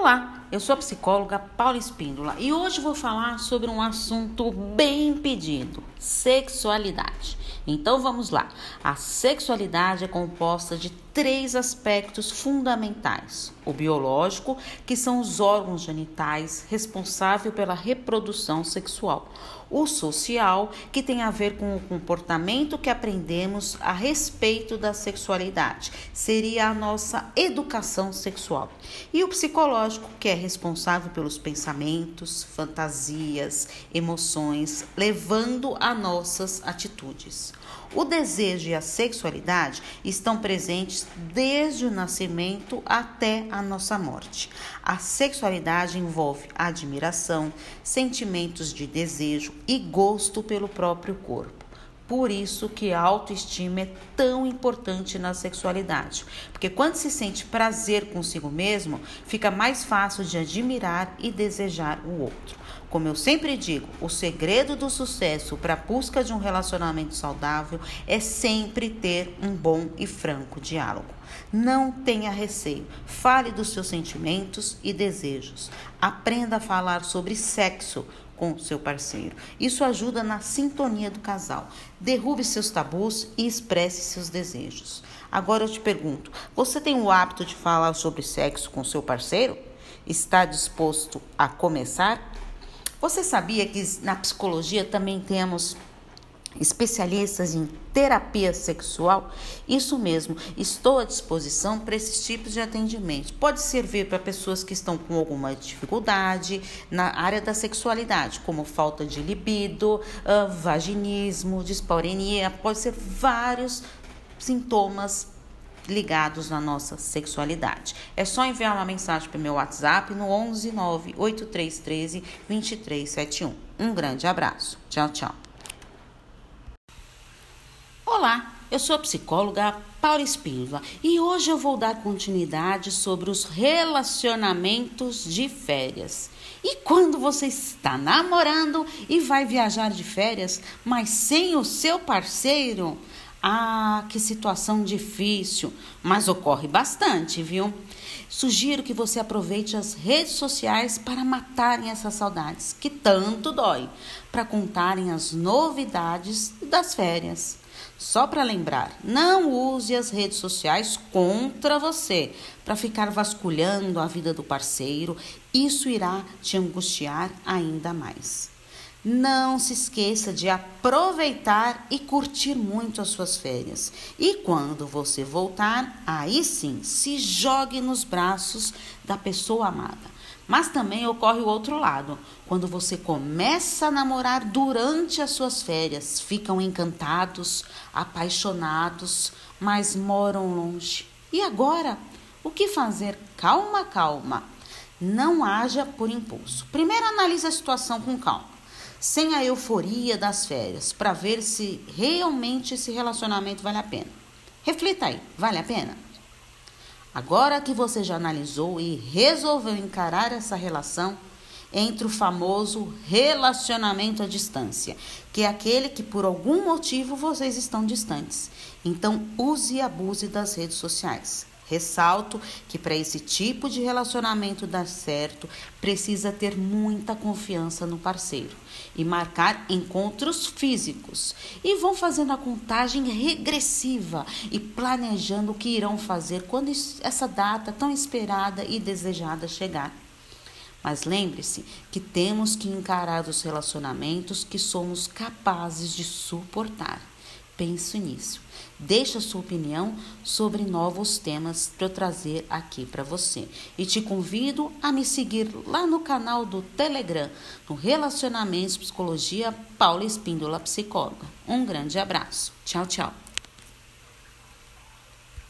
Olá, eu sou a psicóloga Paula Espíndola e hoje vou falar sobre um assunto bem pedido, sexualidade. Então vamos lá, a sexualidade é composta de três aspectos fundamentais. O biológico, que são os órgãos genitais responsáveis pela reprodução sexual. O social, que tem a ver com o comportamento que aprendemos a respeito da sexualidade. Seria a nossa educação sexual. E o psicológico, que é responsável pelos pensamentos, fantasias, emoções, levando a nossas atitudes. O desejo e a sexualidade estão presentes desde o nascimento até a nossa morte. A sexualidade envolve admiração, sentimentos de desejo e gosto pelo próprio corpo. Por isso que a autoestima é tão importante na sexualidade. Porque quando se sente prazer consigo mesmo, fica mais fácil de admirar e desejar o outro. Como eu sempre digo, o segredo do sucesso para a busca de um relacionamento saudável é sempre ter um bom e franco diálogo. Não tenha receio, fale dos seus sentimentos e desejos. Aprenda a falar sobre sexo com seu parceiro. Isso ajuda na sintonia do casal. Derrube seus tabus e expresse seus desejos. Agora eu te pergunto, você tem o hábito de falar sobre sexo com seu parceiro? Está disposto a começar? Você sabia que na psicologia também temos especialistas em terapia sexual? Isso mesmo, estou à disposição para esses tipos de atendimento. Pode servir para pessoas que estão com alguma dificuldade na área da sexualidade, como falta de libido, vaginismo, dispareunia, pode ser vários sintomas ligados na nossa sexualidade. É só enviar uma mensagem para o meu WhatsApp no 11 98313 2371. Um grande abraço. Tchau, tchau. Olá, eu sou a psicóloga Paula Espíndola e hoje eu vou dar continuidade sobre os relacionamentos de férias. E quando você está namorando e vai viajar de férias, mas sem o seu parceiro? Ah, que situação difícil, mas ocorre bastante, viu? Sugiro que você aproveite as redes sociais para matarem essas saudades, que tanto dói, para contarem as novidades das férias. Só para lembrar, não use as redes sociais contra você, para ficar vasculhando a vida do parceiro, isso irá te angustiar ainda mais. Não se esqueça de aproveitar e curtir muito as suas férias. E quando você voltar, aí sim, se jogue nos braços da pessoa amada. Mas também ocorre o outro lado. Quando você começa a namorar durante as suas férias, ficam encantados, apaixonados, mas moram longe. E agora? O que fazer? Calma, calma. Não haja por impulso. Primeiro analise a situação com calma. Sem a euforia das férias, para ver se realmente esse relacionamento vale a pena. Reflita aí, vale a pena? Agora que você já analisou e resolveu encarar essa relação, entra o famoso relacionamento à distância, que é aquele que por algum motivo vocês estão distantes. Então use e abuse das redes sociais. Ressalto que para esse tipo de relacionamento dar certo, precisa ter muita confiança no parceiro e marcar encontros físicos. E vão fazendo a contagem regressiva e planejando o que irão fazer quando essa data tão esperada e desejada chegar. Mas lembre-se que temos que encarar os relacionamentos que somos capazes de suportar. Pense nisso. Deixe a sua opinião sobre novos temas para eu trazer aqui para você. E te convido a me seguir lá no canal do Telegram, no Relacionamentos Psicologia Paula Espíndola Psicóloga. Um grande abraço. Tchau, tchau.